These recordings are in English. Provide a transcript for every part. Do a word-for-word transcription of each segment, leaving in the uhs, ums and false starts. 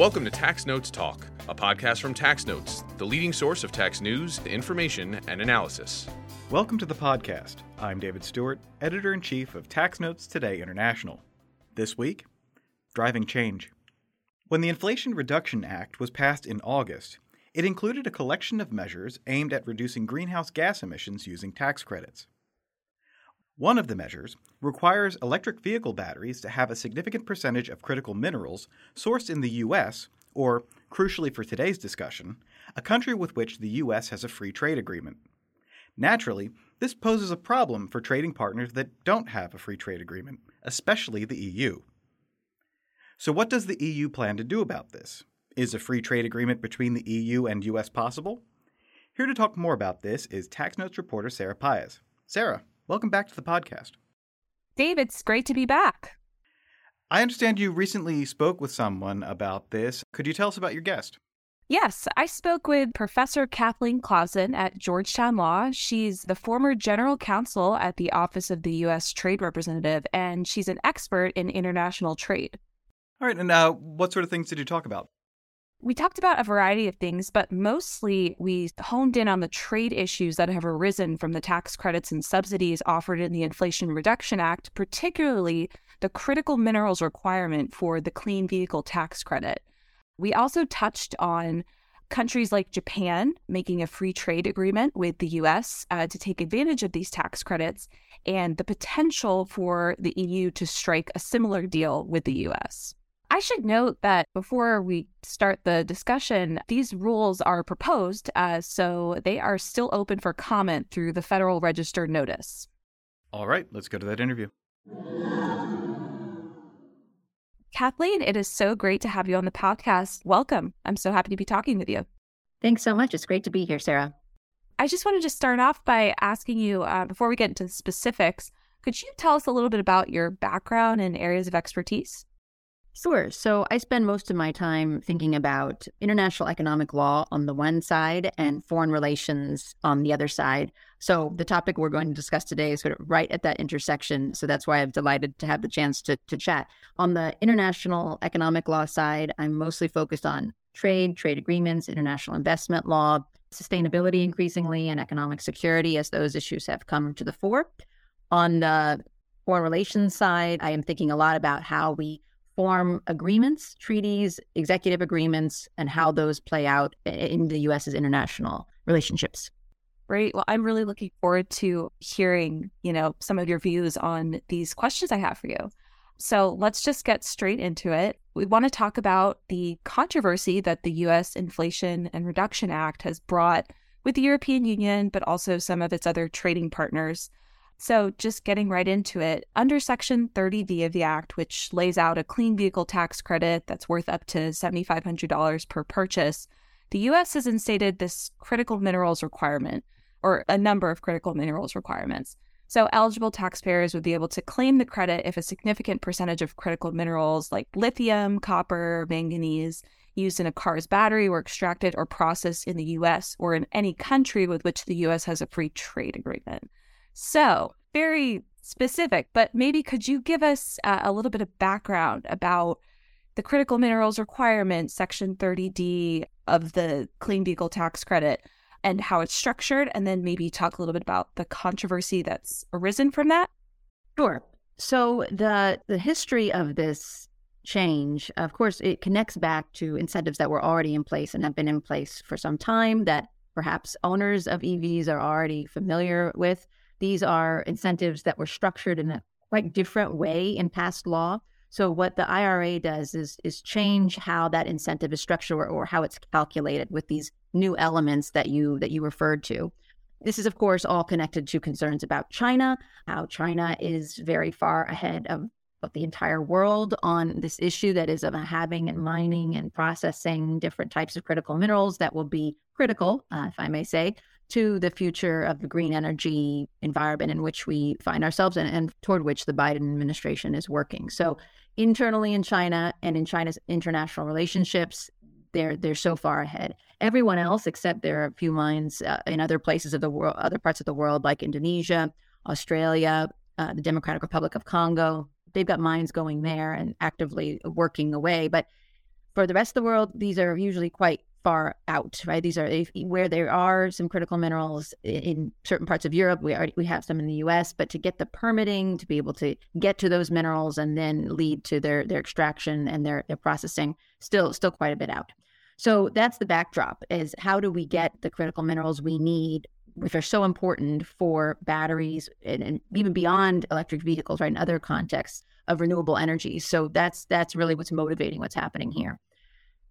Welcome to Tax Notes Talk, a podcast from Tax Notes, the leading source of tax news, information, and analysis. Welcome to the podcast. I'm David Stewart, Editor-in-Chief of Tax Notes Today International. This week, driving change. When the Inflation Reduction Act was passed in August, it included a collection of measures aimed at reducing greenhouse gas emissions using tax credits. One of the measures requires electric vehicle batteries to have a significant percentage of critical minerals sourced in the U S, or, crucially for today's discussion, a country with which the U S has a free trade agreement. Naturally, this poses a problem for trading partners that don't have a free trade agreement, especially the E U. So what does the E U plan to do about this? Is a free trade agreement between the E U and U S possible? Here to talk more about this is Tax Notes reporter Sarah Paez. Sarah, welcome back to the podcast. David, it's great to be back. I understand you recently spoke with someone about this. Could you tell us about your guest? Yes, I spoke with Professor Kathleen Claussen at Georgetown Law. She's the former general counsel at the Office of the U S Trade Representative, and she's an expert in international trade. All right, and uh, what sort of things did you talk about? We talked about a variety of things, but mostly we honed in on the trade issues that have arisen from the tax credits and subsidies offered in the Inflation Reduction Act, particularly the critical minerals requirement for the clean vehicle tax credit. We also touched on countries like Japan making a free trade agreement with the U S uh, to take advantage of these tax credits and the potential for the E U to strike a similar deal with the U S. I should note that before we start the discussion, these rules are proposed, uh, so they are still open for comment through the Federal Register notice. All right, let's go to that interview. Kathleen, it is so great to have you on the podcast. Welcome. I'm so happy to be talking with you. Thanks so much. It's great to be here, Sarah. I just wanted to start off by asking you, uh, before we get into the specifics, could you tell us a little bit about your background and areas of expertise? Sure. So I spend most of my time thinking about international economic law on the one side and foreign relations on the other side. So the topic we're going to discuss today is sort of right at that intersection. So that's why I'm delighted to have the chance to, to chat. On the international economic law side, I'm mostly focused on trade, trade agreements, international investment law, sustainability increasingly, and economic security as those issues have come to the fore. On the foreign relations side, I am thinking a lot about how we form agreements, treaties, executive agreements, and how those play out in the U S's international relationships. Great. Well, I'm really looking forward to hearing, you know, some of your views on these questions I have for you. So let's just get straight into it. We want to talk about the controversy that the U S Inflation and Reduction Act has brought with the European Union, but also some of its other trading partners. So just getting right into it, under Section thirty D of the Act, which lays out a clean vehicle tax credit that's worth up to seven thousand five hundred dollars per purchase, the U S has instated this critical minerals requirement, or a number of critical minerals requirements. So eligible taxpayers would be able to claim the credit if a significant percentage of critical minerals like lithium, copper, manganese used in a car's battery were extracted or processed in the U S or in any country with which the U S has a free trade agreement. So very specific, but maybe could you give us uh, a little bit of background about the critical minerals requirement, Section thirty D of the Clean Vehicle Tax Credit, and how it's structured, and then maybe talk a little bit about the controversy that's arisen from that? Sure. So the the history of this change, of course, it connects back to incentives that were already in place and have been in place for some time that perhaps owners of E Vs are already familiar with. These are incentives that were structured in a quite different way in past law. So what the I R A does is is change how that incentive is structured or, or how it's calculated with these new elements that you that you referred to. This is, of course, all connected to concerns about China, how China is very far ahead of, of the entire world on this issue that is of having and mining and processing different types of critical minerals that will be critical, uh, if I may say, to the future of the green energy environment in which we find ourselves and, and toward which the Biden administration is working. So internally in China and in China's international relationships, they're they're so far ahead. Everyone else, except there are a few mines uh, in other places of the world, other parts of the world like Indonesia, Australia, uh, the Democratic Republic of Congo, they've got mines going there and actively working away. But For the rest of the world, these are usually quite far out, right? These are if, where there are some critical minerals in certain parts of Europe. We already we have some in the U S, but to get the permitting to be able to get to those minerals and then lead to their their extraction and their, their processing, still still quite a bit out. So that's the backdrop, is how do we get the critical minerals we need, which are so important for batteries and, and even beyond electric vehicles, right, in other contexts of renewable energy. So that's that's really what's motivating what's happening here.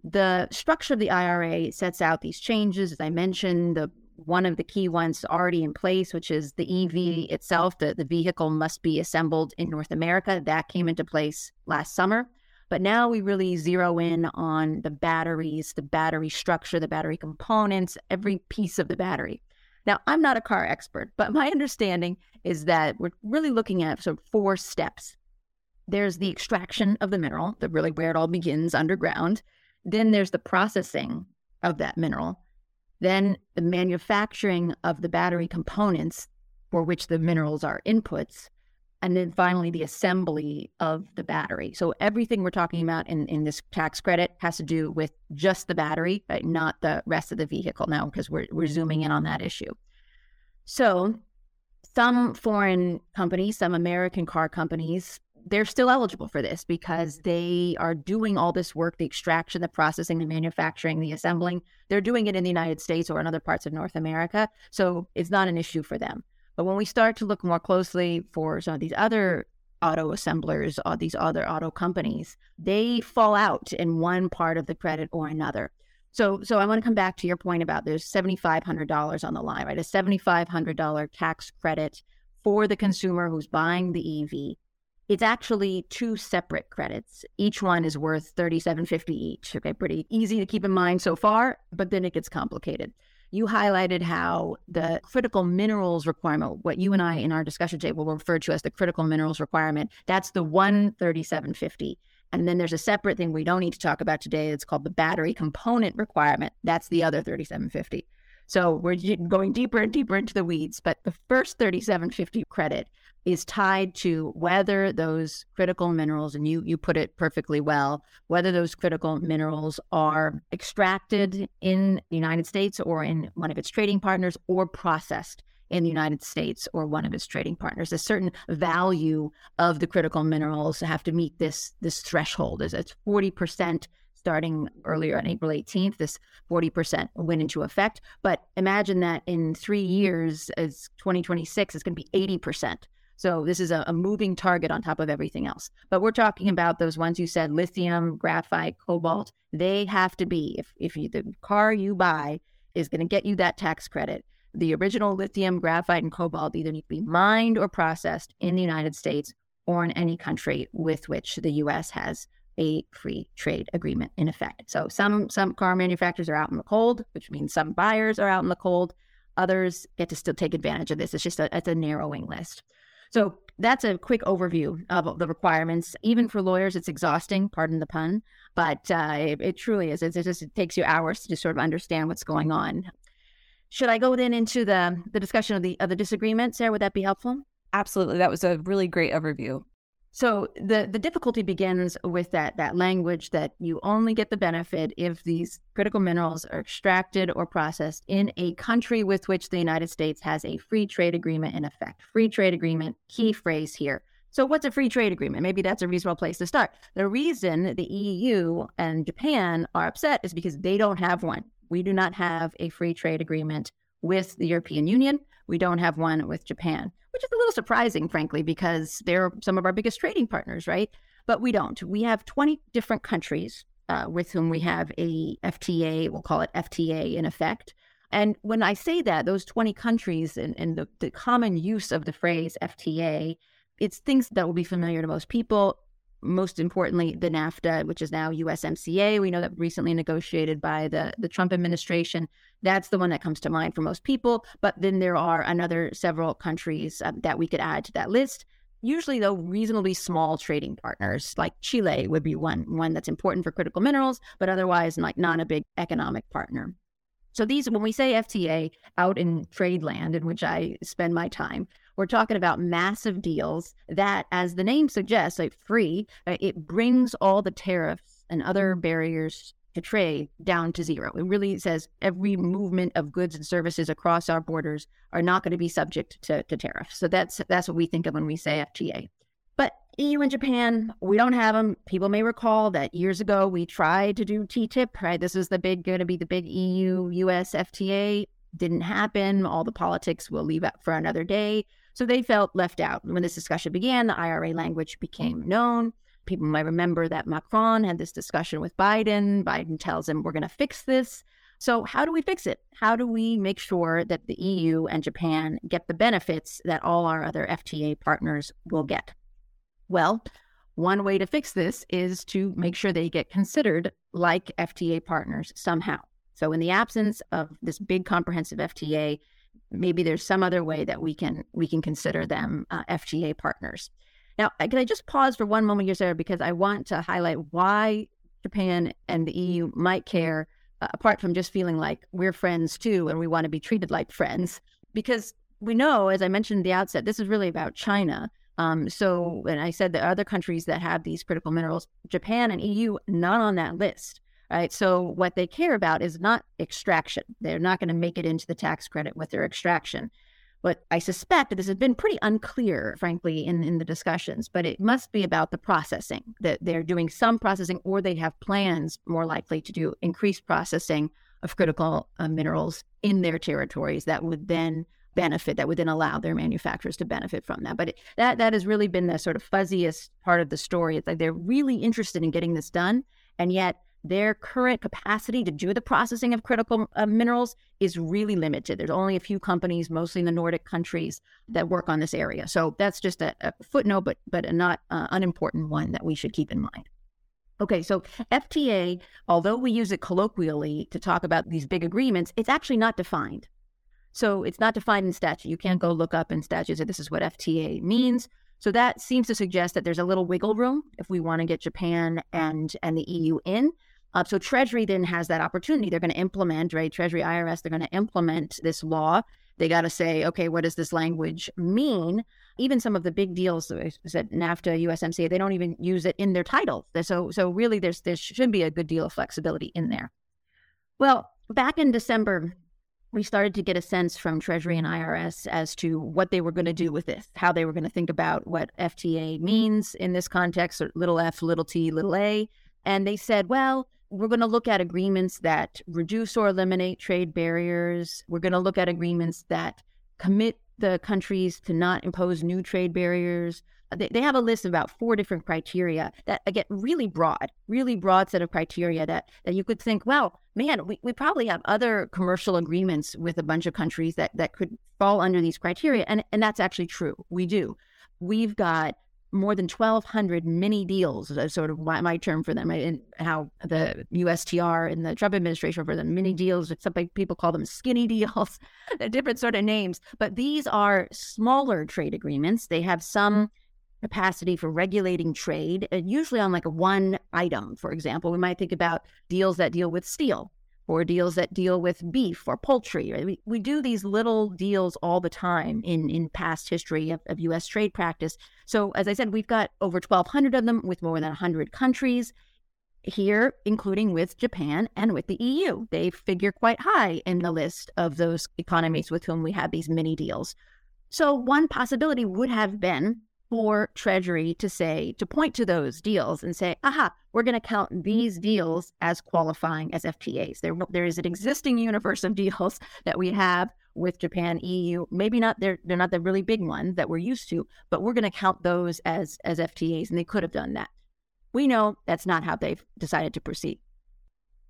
The structure of the I R A sets out these changes. As I mentioned, the one of the key ones already in place, which is the E V itself, the, the vehicle must be assembled in North America. That came into place last summer. But now we really zero in on the batteries, the battery structure, the battery components, every piece of the battery. Now, I'm not a car expert, but my understanding is that we're really looking at sort of four steps. There's the extraction of the mineral, the really where it all begins underground. Then there's the processing of that mineral. Then the manufacturing of the battery components for which the minerals are inputs. And then finally, the assembly of the battery. So everything we're talking about in, in this tax credit has to do with just the battery, right? Not the rest of the vehicle now, because we're we're zooming in on that issue. So some foreign companies, some American car companies, they're still eligible for this because they are doing all this work, the extraction, the processing, the manufacturing, the assembling. They're doing it in the United States or in other parts of North America. So it's not an issue for them. But when we start to look more closely for some of these other auto assemblers or these other auto companies, they fall out in one part of the credit or another. So so I want to come back to your point about there's seven thousand five hundred dollars on the line, right? A seven thousand five hundred dollars tax credit for the consumer who's buying the E V. It's actually two separate credits. Each one is worth thirty-seven dollars and fifty cents each. Okay, pretty easy to keep in mind so far, but then it gets complicated. You highlighted how the critical minerals requirement, what you and I in our discussion today will refer to as the critical minerals requirement, that's the one thirty-seven dollars and fifty cents. And then there's a separate thing we don't need to talk about today. It's called the battery component requirement. That's the other thirty-seven dollars and fifty cents. So we're going deeper and deeper into the weeds, but the first thirty-seven dollars and fifty cents credit is tied to whether those critical minerals, and you you put it perfectly well, whether those critical minerals are extracted in the United States or in one of its trading partners, or processed in the United States or one of its trading partners. A certain value of the critical minerals have to meet this this threshold. It's forty percent starting earlier on April eighteenth, this forty percent went into effect. But imagine that in three years, as twenty twenty-six, it's going to be eighty percent. So this is a, a moving target on top of everything else. But we're talking about those ones you said, lithium, graphite, cobalt. They have to be, if, if you, the car you buy is going to get you that tax credit, the original lithium, graphite, and cobalt either need to be mined or processed in the United States or in any country with which the U S has a free trade agreement in effect. So some, some car manufacturers are out in the cold, which means some buyers are out in the cold. Others get to still take advantage of this. It's just a, it's a narrowing list. So that's a quick overview of the requirements. Even for lawyers, it's exhausting, pardon the pun, but uh, it, it truly is. It just it takes you hours to just sort of understand what's going on. Should I go then into the, the discussion of the, of the disagreement, Sarah? Would that be helpful? Absolutely. That was a really great overview. So the, the difficulty begins with that, that language that you only get the benefit if these critical minerals are extracted or processed in a country with which the United States has a free trade agreement in effect. Free trade agreement, key phrase here. So what's a free trade agreement? Maybe that's a reasonable place to start. The reason the E U and Japan are upset is because they don't have one. We do not have a free trade agreement with the European Union. We don't have one with Japan, which is a little surprising, frankly, because they're some of our biggest trading partners, right? But we don't. We have twenty different countries uh, with whom we have a F T A, we'll call it F T A in effect. And when I say that, those twenty countries and, and the, the common use of the phrase F T A, it's things that will be familiar to most people. Most importantly, the NAFTA, which is now U S M C A. We know that recently negotiated by the, the Trump administration. That's the one that comes to mind for most people. But then there are another several countries uh, that we could add to that list. Usually, though, reasonably small trading partners like Chile would be one, one that's important for critical minerals, but otherwise like not a big economic partner. So these, when we say F T A out in trade land, in which I spend my time, we're talking about massive deals that, as the name suggests, like free, it brings all the tariffs and other barriers to trade down to zero. It really says every movement of goods and services across our borders are not going to be subject to, to tariffs. So that's that's what we think of when we say F T A. But E U and Japan, we don't have them. People may recall that years ago we tried to do T T I P, right? This is the big, going to be the big E U U S F T A. Didn't happen. All the politics we'll leave up for another day. So they felt left out. When this discussion began, the I R A language became known. People might remember that Macron had this discussion with Biden. Biden tells him, we're going to fix this. So how do we fix it? How do we make sure that the E U and Japan get the benefits that all our other F T A partners will get? Well, one way to fix this is to make sure they get considered like F T A partners somehow. So in the absence of this big comprehensive F T A, maybe there's some other way that we can we can consider them uh, F T A partners. Now, can I just pause for one moment here, Sarah, because I want to highlight why Japan and the E U might care, uh, apart from just feeling like we're friends too and we want to be treated like friends, because we know, as I mentioned at the outset, this is really about China. Um, so, and I said there are other countries that have these critical minerals. Japan and E U, not on that list, right? So what they care about is not extraction. They're not going to make it into the tax credit with their extraction. But I suspect this has been pretty unclear, frankly, in, in the discussions, but it must be about the processing, that they're doing some processing, or they have plans more likely to do increased processing of critical uh, minerals in their territories that would then benefit, that would then allow their manufacturers to benefit from that. But it, that that has really been the sort of fuzziest part of the story. It's like they're really interested in getting this done, and yet their current capacity to do the processing of critical uh, minerals is really limited. There's only a few companies, mostly in the Nordic countries, that work on this area. So that's just a, a footnote, but, but a not uh, unimportant one that we should keep in mind. Okay, so F T A, although we use it colloquially to talk about these big agreements, it's actually not defined. So it's not defined in statute. You can't go look up in statute and say this is what F T A means. So that seems to suggest that there's a little wiggle room if we want to get Japan and, and the E U in. Uh, so Treasury then has that opportunity. They're going to implement, right, Treasury, I R S, they're going to implement this law. They got to say, okay, what does this language mean? Even some of the big deals, I said NAFTA, U S M C A, they don't even use it in their title. So, so really there's there should be a good deal of flexibility in there. Well, back in December, we started to get a sense from Treasury and I R S as to what they were going to do with this, how they were going to think about what F T A means in this context, or little f, little t, little a. And they said, well, we're going to look at agreements that reduce or eliminate trade barriers. We're going to look at agreements that commit the countries to not impose new trade barriers. They, they have a list of about four different criteria that, again, really broad, really broad set of criteria that, that you could think, well, man, we, we probably have other commercial agreements with a bunch of countries that, that could fall under these criteria. And, and that's actually true. We do. We've got more than twelve hundred mini deals, is sort of my, my term for them, and how the U S T R and the Trump administration for them, mini deals, some people call them skinny deals, different sort of names. But these are smaller trade agreements. They have some capacity for regulating trade, and usually on like one item. For example, we might think about deals that deal with steel, or deals that deal with beef or poultry. Right? We, we do these little deals all the time in, in past history of, of U S trade practice. So as I said, we've got over twelve hundred of them with more than one hundred countries here, including with Japan and with the E U. They figure quite high in the list of those economies with whom we have these mini deals. So one possibility would have been for Treasury to say, to point to those deals and say, aha, we're going to count these deals as qualifying as F T As. There, there is an existing universe of deals that we have with Japan, E U, maybe not, they're, they're not the really big ones that we're used to, but we're going to count those as, as F T As, and they could have done that. We know that's not how they've decided to proceed.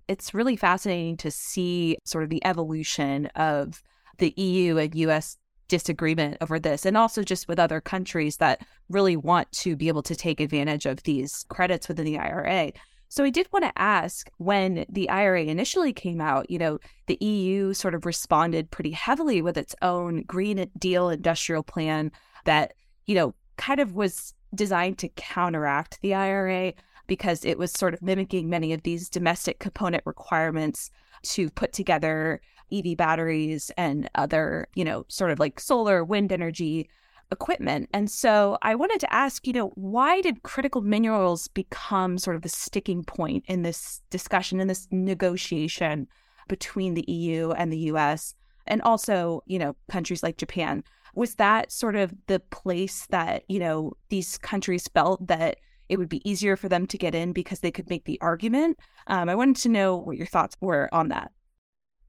It's really fascinating to see sort of the evolution of the E U and U S disagreement over this, and also just with other countries that really want to be able to take advantage of these credits within the I R A. So I did want to ask, when the I R A initially came out, you know, the E U sort of responded pretty heavily with its own Green Deal industrial plan that, you know, kind of was designed to counteract the I R A because it was sort of mimicking many of these domestic component requirements to put together E V batteries and other, you know, sort of like solar, wind energy equipment. And so I wanted to ask, you know, why did critical minerals become sort of the sticking point in this discussion, in this negotiation between the E U and the U S, and also, you know, countries like Japan? Was that sort of the place that, you know, these countries felt that it would be easier for them to get in because they could make the argument? Um, I wanted to know what your thoughts were on that.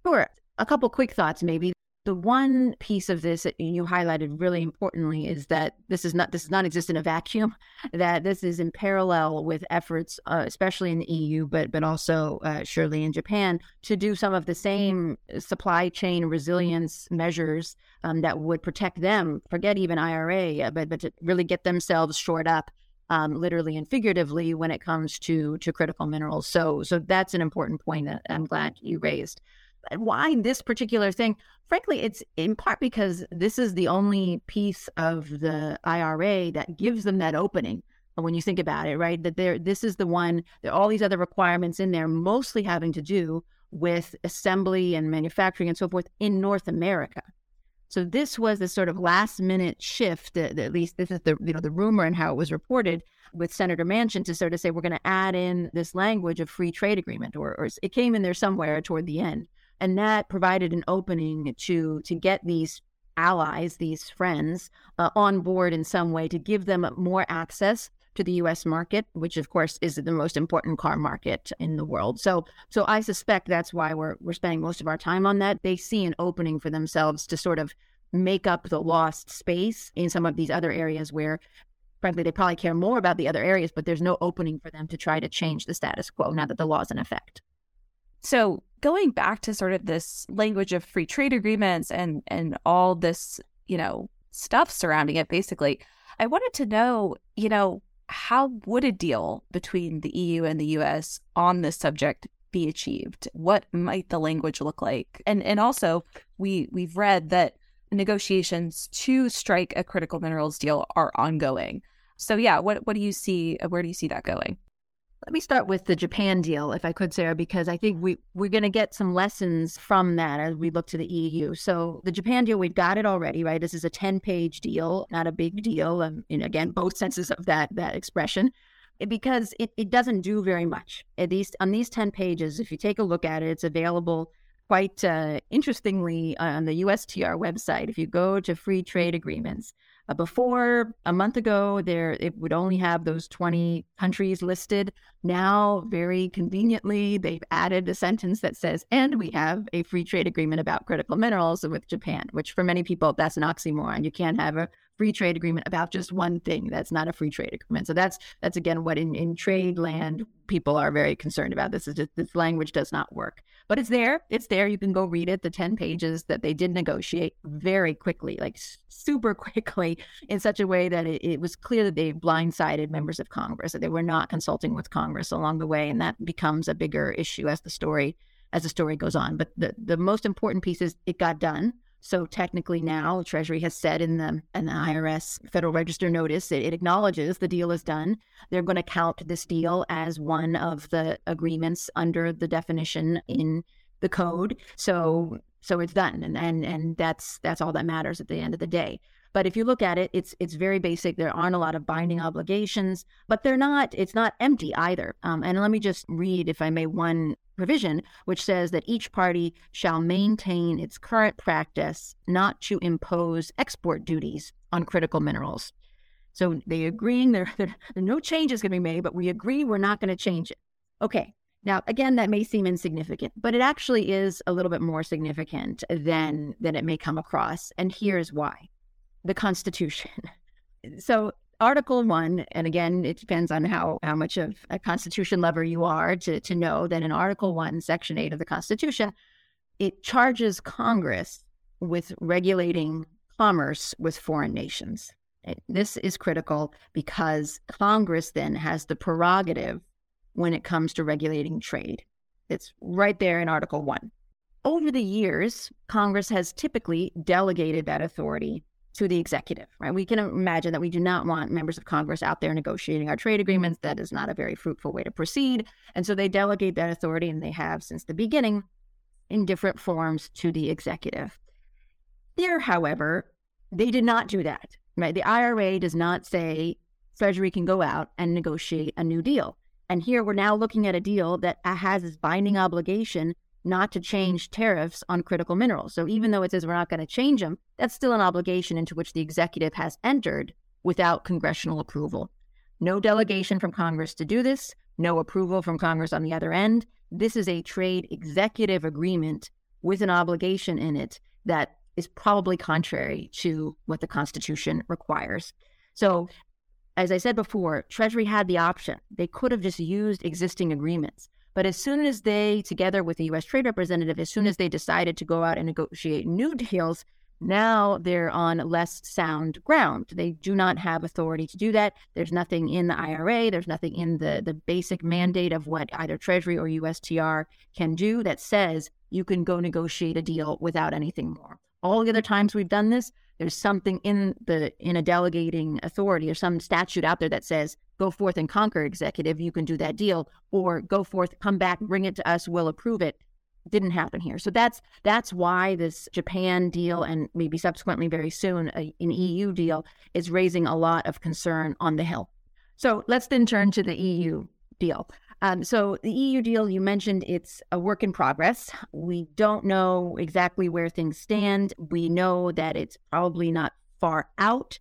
Sure. A couple quick thoughts, maybe. The one piece of this that you highlighted really importantly is that this is not this does not exist in a vacuum, that this is in parallel with efforts, uh, especially in the E U, but but also uh, surely in Japan, to do some of the same supply chain resilience measures um, that would protect them, forget even I R A, but, but to really get themselves shored up, um, literally and figuratively, when it comes to to critical minerals. So, so that's an important point that I'm glad you raised. Why this particular thing? Frankly, it's in part because this is the only piece of the I R A that gives them that opening. When you think about it, right? That there, this is the one. There are all these other requirements in there, mostly having to do with assembly and manufacturing and so forth in North America. So this was the sort of last-minute shift. At least this is the you know the rumor and how it was reported with Senator Manchin to sort of say we're going to add in this language of free trade agreement, or, or it came in there somewhere toward the end. And that provided an opening to to get these allies, these friends, uh, on board in some way to give them more access to the U S market, which, of course, is the most important car market in the world. So so I suspect that's why we're we're spending most of our time on that. They see an opening for themselves to sort of make up the lost space in some of these other areas where, frankly, they probably care more about the other areas, but there's no opening for them to try to change the status quo now that the law's in effect. So going back to sort of this language of free trade agreements and and all this, you know, stuff surrounding it, basically, I wanted to know, you know, how would a deal between the E U and the U S on this subject be achieved? What might the language look like? And and also, we, we've read that negotiations to strike a critical minerals deal are ongoing. So, yeah, what what do you see? Where do you see that going? Let me start with the Japan deal, if I could, Sarah, because I think we, we're going to get some lessons from that as we look to the E U. So the Japan deal, we've got it already, right? This is a ten-page deal, not a big deal. Um, and again, both senses of that that expression, because it, it doesn't do very much. At least on these ten pages, if you take a look at it, it's available quite uh, interestingly on the U S T R website. If you go to free trade agreements, Uh, before, a month ago, there it would only have those twenty countries listed. Now, very conveniently, they've added a sentence that says, and we have a free trade agreement about critical minerals with Japan, which for many people, that's an oxymoron. You can't have a free trade agreement about just one thing. That's not a free trade agreement. So that's, that's again, what in, in trade land, people are very concerned about. This is just, this language does not work. But it's there. It's there. You can go read it. The ten pages that they did negotiate very quickly, like super quickly, in such a way that it, it was clear that they blindsided members of Congress, that they were not consulting with Congress along the way. And that becomes a bigger issue as the story as the story goes on. But the, the most important piece is it got done. So technically now, Treasury has said in the, in the I R S Federal Register notice, it, it acknowledges the deal is done. They're going to count this deal as one of the agreements under the definition in the code. So so it's done, and and, and that's that's all that matters at the end of the day. But if you look at it, it's it's very basic. There aren't a lot of binding obligations, but they're not. It's not empty either. Um, and let me just read, if I may, one provision, which says that each party shall maintain its current practice not to impose export duties on critical minerals. So they agreeing there, there no change is going to be made, but we agree we're not going to change it. Okay. Now, again, that may seem insignificant, but it actually is a little bit more significant than than it may come across. And here's why. The Constitution. So Article One, and again, it depends on how, how much of a Constitution lover you are to, to know that in Article One, Section Eight of the Constitution, it charges Congress with regulating commerce with foreign nations. This is critical because Congress then has the prerogative when it comes to regulating trade. It's right there in Article One. Over the years, Congress has typically delegated that authority to the executive, right? We can imagine that we do not want members of Congress out there negotiating our trade agreements. That is not a very fruitful way to proceed. And so they delegate that authority, and they have since the beginning in different forms, to the executive. There, however, they did not do that right? The I R A does not say Treasury can go out and negotiate a new deal. And here we're now looking at a deal that has this binding obligation not to change tariffs on critical minerals. So even though it says we're not going to change them, that's still an obligation into which the executive has entered without congressional approval. No delegation from Congress to do this, no approval from Congress on the other end. This is a trade executive agreement with an obligation in it that is probably contrary to what the Constitution requires. So, as I said before, Treasury had the option. They could have just used existing agreements. But as soon as they, together with the U S Trade Representative, as soon as they decided to go out and negotiate new deals, now they're on less sound ground. They do not have authority to do that. There's nothing in the I R A. There's nothing in the, the basic mandate of what either Treasury or U S T R can do that says you can go negotiate a deal without anything more. All the other times we've done this, there's something in the in a delegating authority or some statute out there that says, go forth and conquer, executive, you can do that deal, or go forth, come back, bring it to us, we'll approve it. Didn't happen here. So that's that's why this Japan deal and maybe subsequently very soon a, an E U deal is raising a lot of concern on the Hill. So let's then turn to the E U deal. Um, so the E U deal, you mentioned it's a work in progress. We don't know exactly where things stand. We know that it's probably not far out,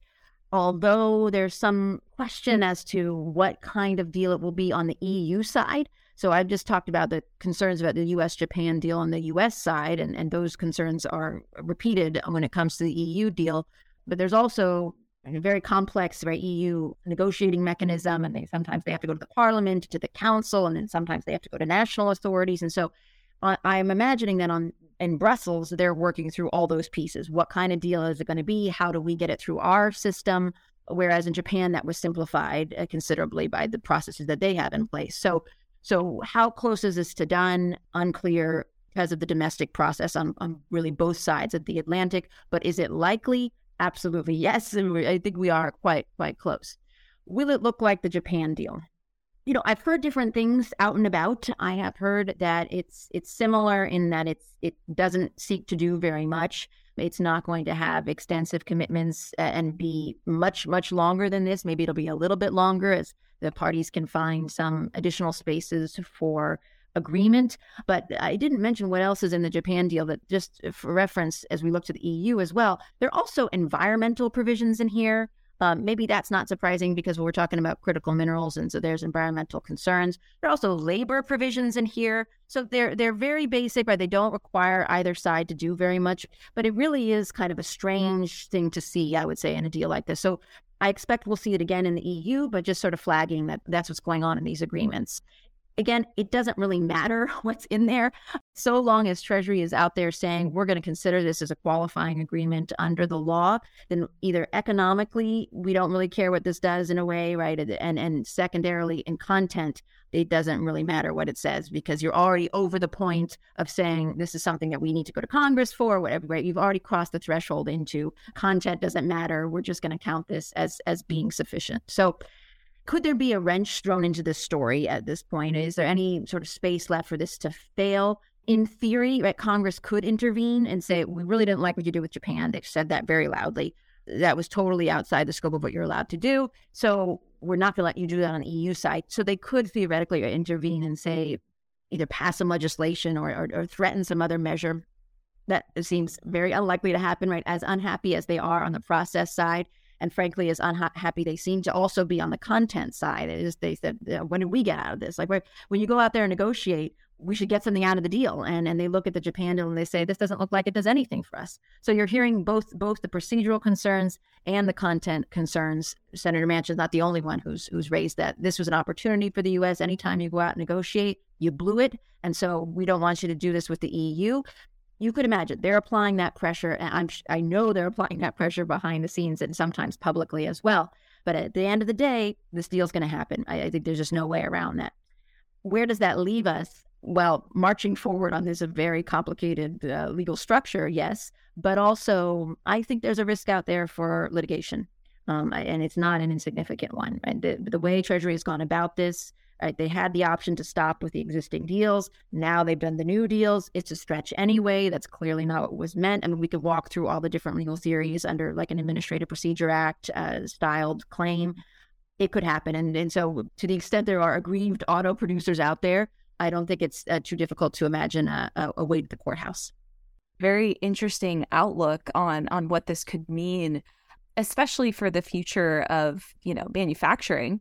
although there's some question as to what kind of deal it will be on the E U side. So I've just talked about the concerns about the U S Japan deal on the U S side, and, and those concerns are repeated when it comes to the E U deal. But there's also a very complex, right, E U negotiating mechanism, and they sometimes they have to go to the parliament, to the council, and then sometimes they have to go to national authorities. And so uh, I'm imagining that on in Brussels, they're working through all those pieces. What kind of deal is it going to be? How do we get it through our system? Whereas in Japan, that was simplified uh, considerably by the processes that they have in place. So So how close is this to done? Unclear because of the domestic process on, on really both sides of the Atlantic. But is it likely? Absolutely yes. And we, I think we are quite, quite close. Will it look like the Japan deal? You know, I've heard different things out and about. I have heard that it's it's similar in that it's it doesn't seek to do very much. It's not going to have extensive commitments and be much, much longer than this. Maybe it'll be a little bit longer as the parties can find some additional spaces for agreement. But I didn't mention what else is in the Japan deal that just for reference, as we look to the E U as well, there are also environmental provisions in here. Um, maybe that's not surprising because we're talking about critical minerals, and so there's environmental concerns. There are also labor provisions in here. So they're they're very basic, right? They don't require either side to do very much, but it really is kind of a strange thing to see, I would say, in a deal like this. So I expect we'll see it again in the E U, but just sort of flagging that that's what's going on in these agreements. Again, it doesn't really matter what's in there. So long as Treasury is out there saying, we're going to consider this as a qualifying agreement under the law, then either economically, we don't really care what this does in a way, right? And and secondarily, in content, it doesn't really matter what it says because you're already over the point of saying this is something that we need to go to Congress for, or whatever, right? You've already crossed the threshold into content doesn't matter. We're just going to count this as as being sufficient. So could there be a wrench thrown into this story at this point? Is there any sort of space left for this to fail? In theory, right, Congress could intervene and say, we really didn't like what you did with Japan. They've said that very loudly. That was totally outside the scope of what you're allowed to do. So we're not going to let you do that on the E U side. So they could theoretically intervene and say, either pass some legislation or, or, or threaten some other measure. That seems very unlikely to happen, right? As unhappy as they are on the process side, and frankly, as unhappy they seem to also be on the content side. It is they said, when did we get out of this? Like when you go out there and negotiate, we should get something out of the deal. And and they look at the Japan deal and they say, this doesn't look like it does anything for us. So you're hearing both both the procedural concerns and the content concerns. Senator Manchin's not the only one who's who's raised that. This was an opportunity for the U S. Anytime you go out and negotiate, you blew it. And so we don't want you to do this with the E U. You could imagine they're applying that pressure, and I'm, I know they're applying that pressure behind the scenes and sometimes publicly as well. But at the end of the day, this deal's going to happen. I, I think there's just no way around that. Where does that leave us? Well, marching forward on this a very complicated uh, legal structure, yes, but also I think there's a risk out there for litigation, um, and it's not an insignificant one. And the, the way Treasury has gone about this, Right? They had the option to stop with the existing deals. Now they've done the new deals. It's a stretch anyway. That's clearly not what was meant. I mean, we could walk through all the different legal theories under like an Administrative Procedure Act uh, styled claim. It could happen. And, and so to the extent there are aggrieved auto producers out there, I don't think it's uh, too difficult to imagine a, a, a way to the courthouse. Very interesting outlook on on what this could mean, especially for the future of, you know, manufacturing.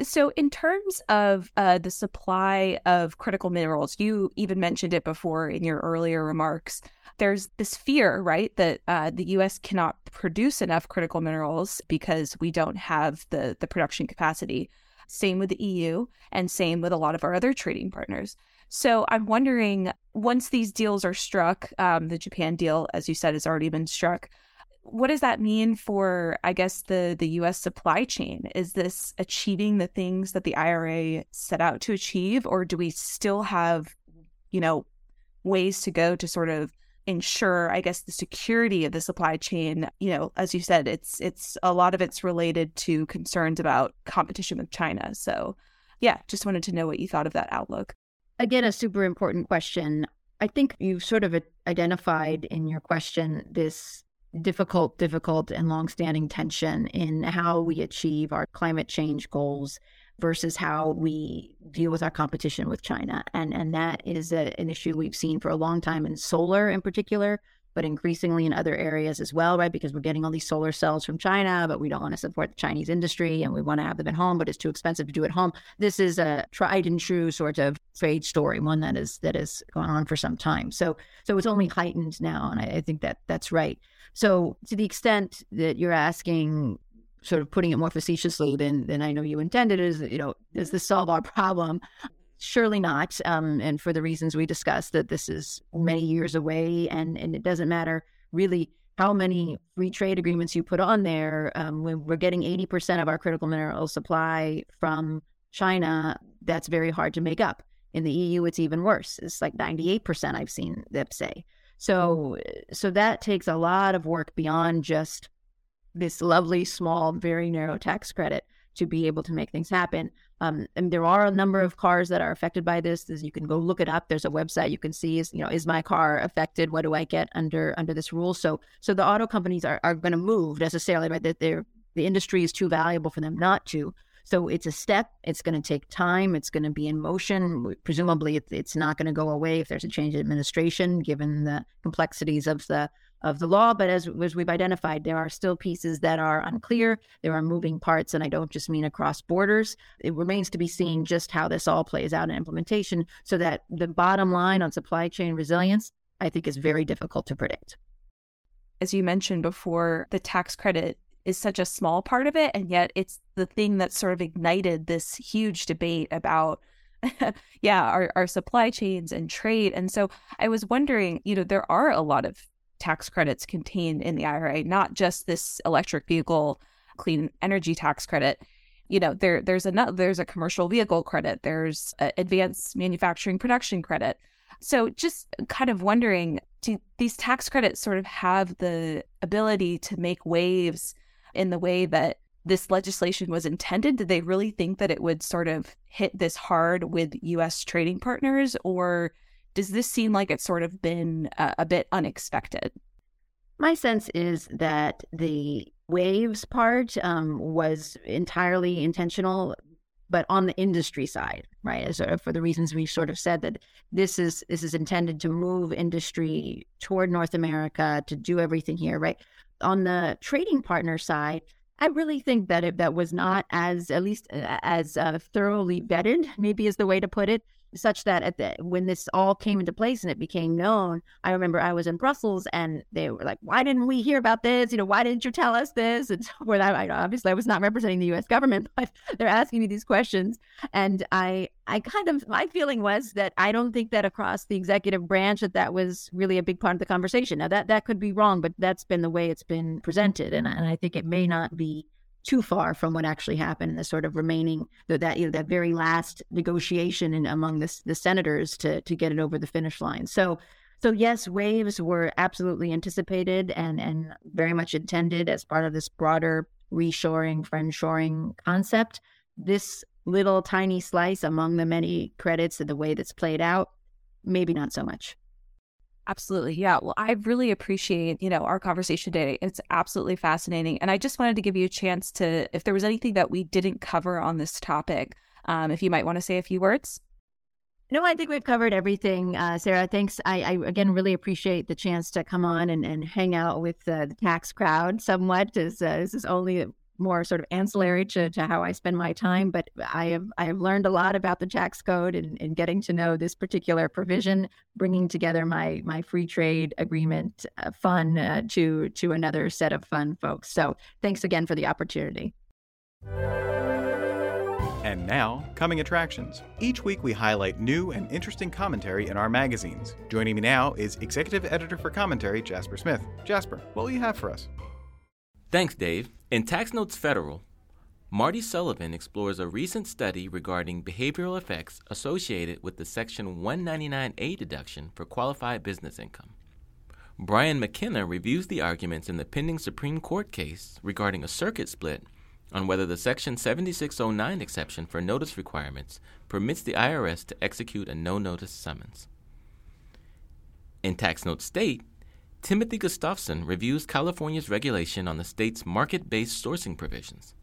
So in terms of uh, the supply of critical minerals, you even mentioned it before in your earlier remarks. There's this fear, right, that uh, the U S cannot produce enough critical minerals because we don't have the, the production capacity. Same with the E U and same with a lot of our other trading partners. So I'm wondering, once these deals are struck, um, the Japan deal, as you said, has already been struck. What does that mean for, I guess, the, the U S supply chain? Is this achieving the things that the I R A set out to achieve, or do we still have, you know, ways to go to sort of ensure, I guess, the security of the supply chain? You know, as you said, it's it's a lot of it's related to concerns about competition with China. So, yeah, just wanted to know what you thought of that outlook. Again, a super important question. I think you've sort of identified in your question this difficult, difficult and longstanding tension in how we achieve our climate change goals versus how we deal with our competition with China. And and that is a, an issue we've seen for a long time in solar in particular, but increasingly in other areas as well, right? Because we're getting all these solar cells from China, but we don't want to support the Chinese industry and we want to have them at home, but it's too expensive to do at home. This is a tried and true sort of trade story, one that is that is going on for some time. So so it's only heightened now, and I, I think that that's right. So to the extent that you're asking, sort of putting it more facetiously than than I know you intended, is, you know, does this solve our problem? Surely not. Um, and for the reasons we discussed, that this is many years away, and, and it doesn't matter really how many free trade agreements you put on there. Um, when we're getting eighty percent of our critical mineral supply from China, that's very hard to make up. In the E U, it's even worse. It's like ninety-eight percent I've seen them say. So, so that takes a lot of work beyond just this lovely, small, very narrow tax credit to be able to make things happen. Um, and there are a number of cars that are affected by this. You can go look it up. There's a website you can see is, you know, is my car affected? What do I get under under this rule? So so the auto companies are, are going to move necessarily, right? That they're, the industry is too valuable for them not to. So it's a step. It's going to take time. It's going to be in motion. Presumably, it, it's not going to go away if there's a change in administration, given the complexities of the of the law. But as, as we've identified, there are still pieces that are unclear. There are moving parts, and I don't just mean across borders. It remains to be seen just how this all plays out in implementation, so that the bottom line on supply chain resilience, I think, is very difficult to predict. As you mentioned before, the tax credit is such a small part of it, and yet it's the thing that sort of ignited this huge debate about yeah, our, our supply chains and trade. And so I was wondering, you know, there are a lot of tax credits contained in the I R A, not just this electric vehicle clean energy tax credit. You know, there there's a there's a commercial vehicle credit, there's a advanced manufacturing production credit. So just kind of wondering, do these tax credits sort of have the ability to make waves in the way that this legislation was intended? Did they really think that it would sort of hit this hard with U S trading partners, or does this seem like it's sort of been a, a bit unexpected? My sense is that the waves part um, was entirely intentional, but on the industry side, right? Sort of for the reasons we sort of said, that this is this is intended to move industry toward North America, to do everything here, right? On the trading partner side, I really think that it, that was not as, at least as uh, thoroughly vetted, maybe is the way to put it, such that at the, when this all came into place and it became known, I remember I was in Brussels and they were like, why didn't we hear about this? You know, why didn't you tell us this? And so forth. I, I, obviously, I was not representing the U S government, but they're asking me these questions. And I, I kind of, my feeling was that I don't think that across the executive branch that that was really a big part of the conversation. Now, that, that could be wrong, but that's been the way it's been presented. And, and I think it may not be too far from what actually happened in the sort of remaining, that, you know, that very last negotiation in, among the, the senators to to get it over the finish line. So, so yes, waves were absolutely anticipated and, and very much intended as part of this broader reshoring, friendshoring concept. This little tiny slice among the many credits and the way that's played out, maybe not so much. Absolutely. Yeah. Well, I really appreciate, you know, our conversation today. It's absolutely fascinating. And I just wanted to give you a chance to, if there was anything that we didn't cover on this topic, um, if you might want to say a few words. No, I think we've covered everything, uh, Sarah. Thanks. I, I, again, really appreciate the chance to come on and, and hang out with uh, the tax crowd somewhat. As, uh, this is only more sort of ancillary to, to how I spend my time, but I have I have learned a lot about the tax code and, and getting to know this particular provision, bringing together my my free trade agreement uh, fund uh, to to another set of fun folks. So thanks again for the opportunity. And now, coming attractions. Each week we highlight new and interesting commentary in our magazines. Joining me now is Executive Editor for Commentary, Jasper Smith. Jasper, what will you have for us? Thanks, Dave. In Tax Notes Federal, Marty Sullivan explores a recent study regarding behavioral effects associated with the Section one ninety-nine A deduction for qualified business income. Brian McKenna reviews the arguments in the pending Supreme Court case regarding a circuit split on whether the Section seventy-six oh nine exception for notice requirements permits the I R S to execute a no-notice summons. In Tax Notes State, Timothy Gustafson reviews California's regulation on the state's market-based sourcing provisions.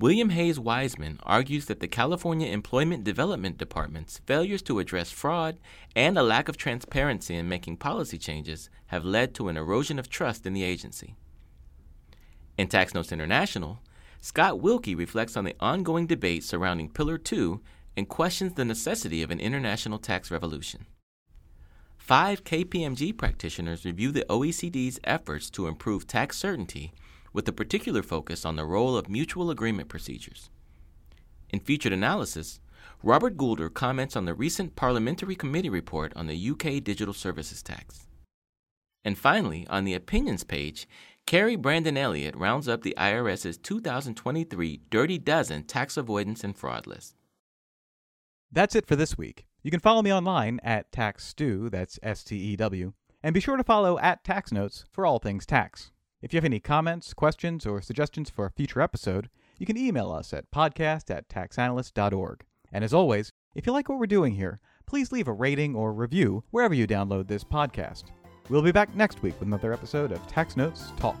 William Hayes Wiseman argues that the California Employment Development Department's failures to address fraud and a lack of transparency in making policy changes have led to an erosion of trust in the agency. In Tax Notes International, Scott Wilkie reflects on the ongoing debate surrounding Pillar two and questions the necessity of an international tax revolution. Five K P M G practitioners review the O E C D's efforts to improve tax certainty with a particular focus on the role of mutual agreement procedures. In featured analysis, Robert Goulder comments on the recent Parliamentary Committee report on the U K digital services tax. And finally, on the opinions page, Carrie Brandon Elliott rounds up the IRS's two thousand twenty-three Dirty Dozen tax avoidance and fraud list. That's it for this week. You can follow me online at TaxStew, that's S T E W, and be sure to follow at Tax Notes for all things tax. If you have any comments, questions, or suggestions for a future episode, you can email us at podcast at taxanalyst.org. And as always, if you like what we're doing here, please leave a rating or review wherever you download this podcast. We'll be back next week with another episode of Tax Notes Talk.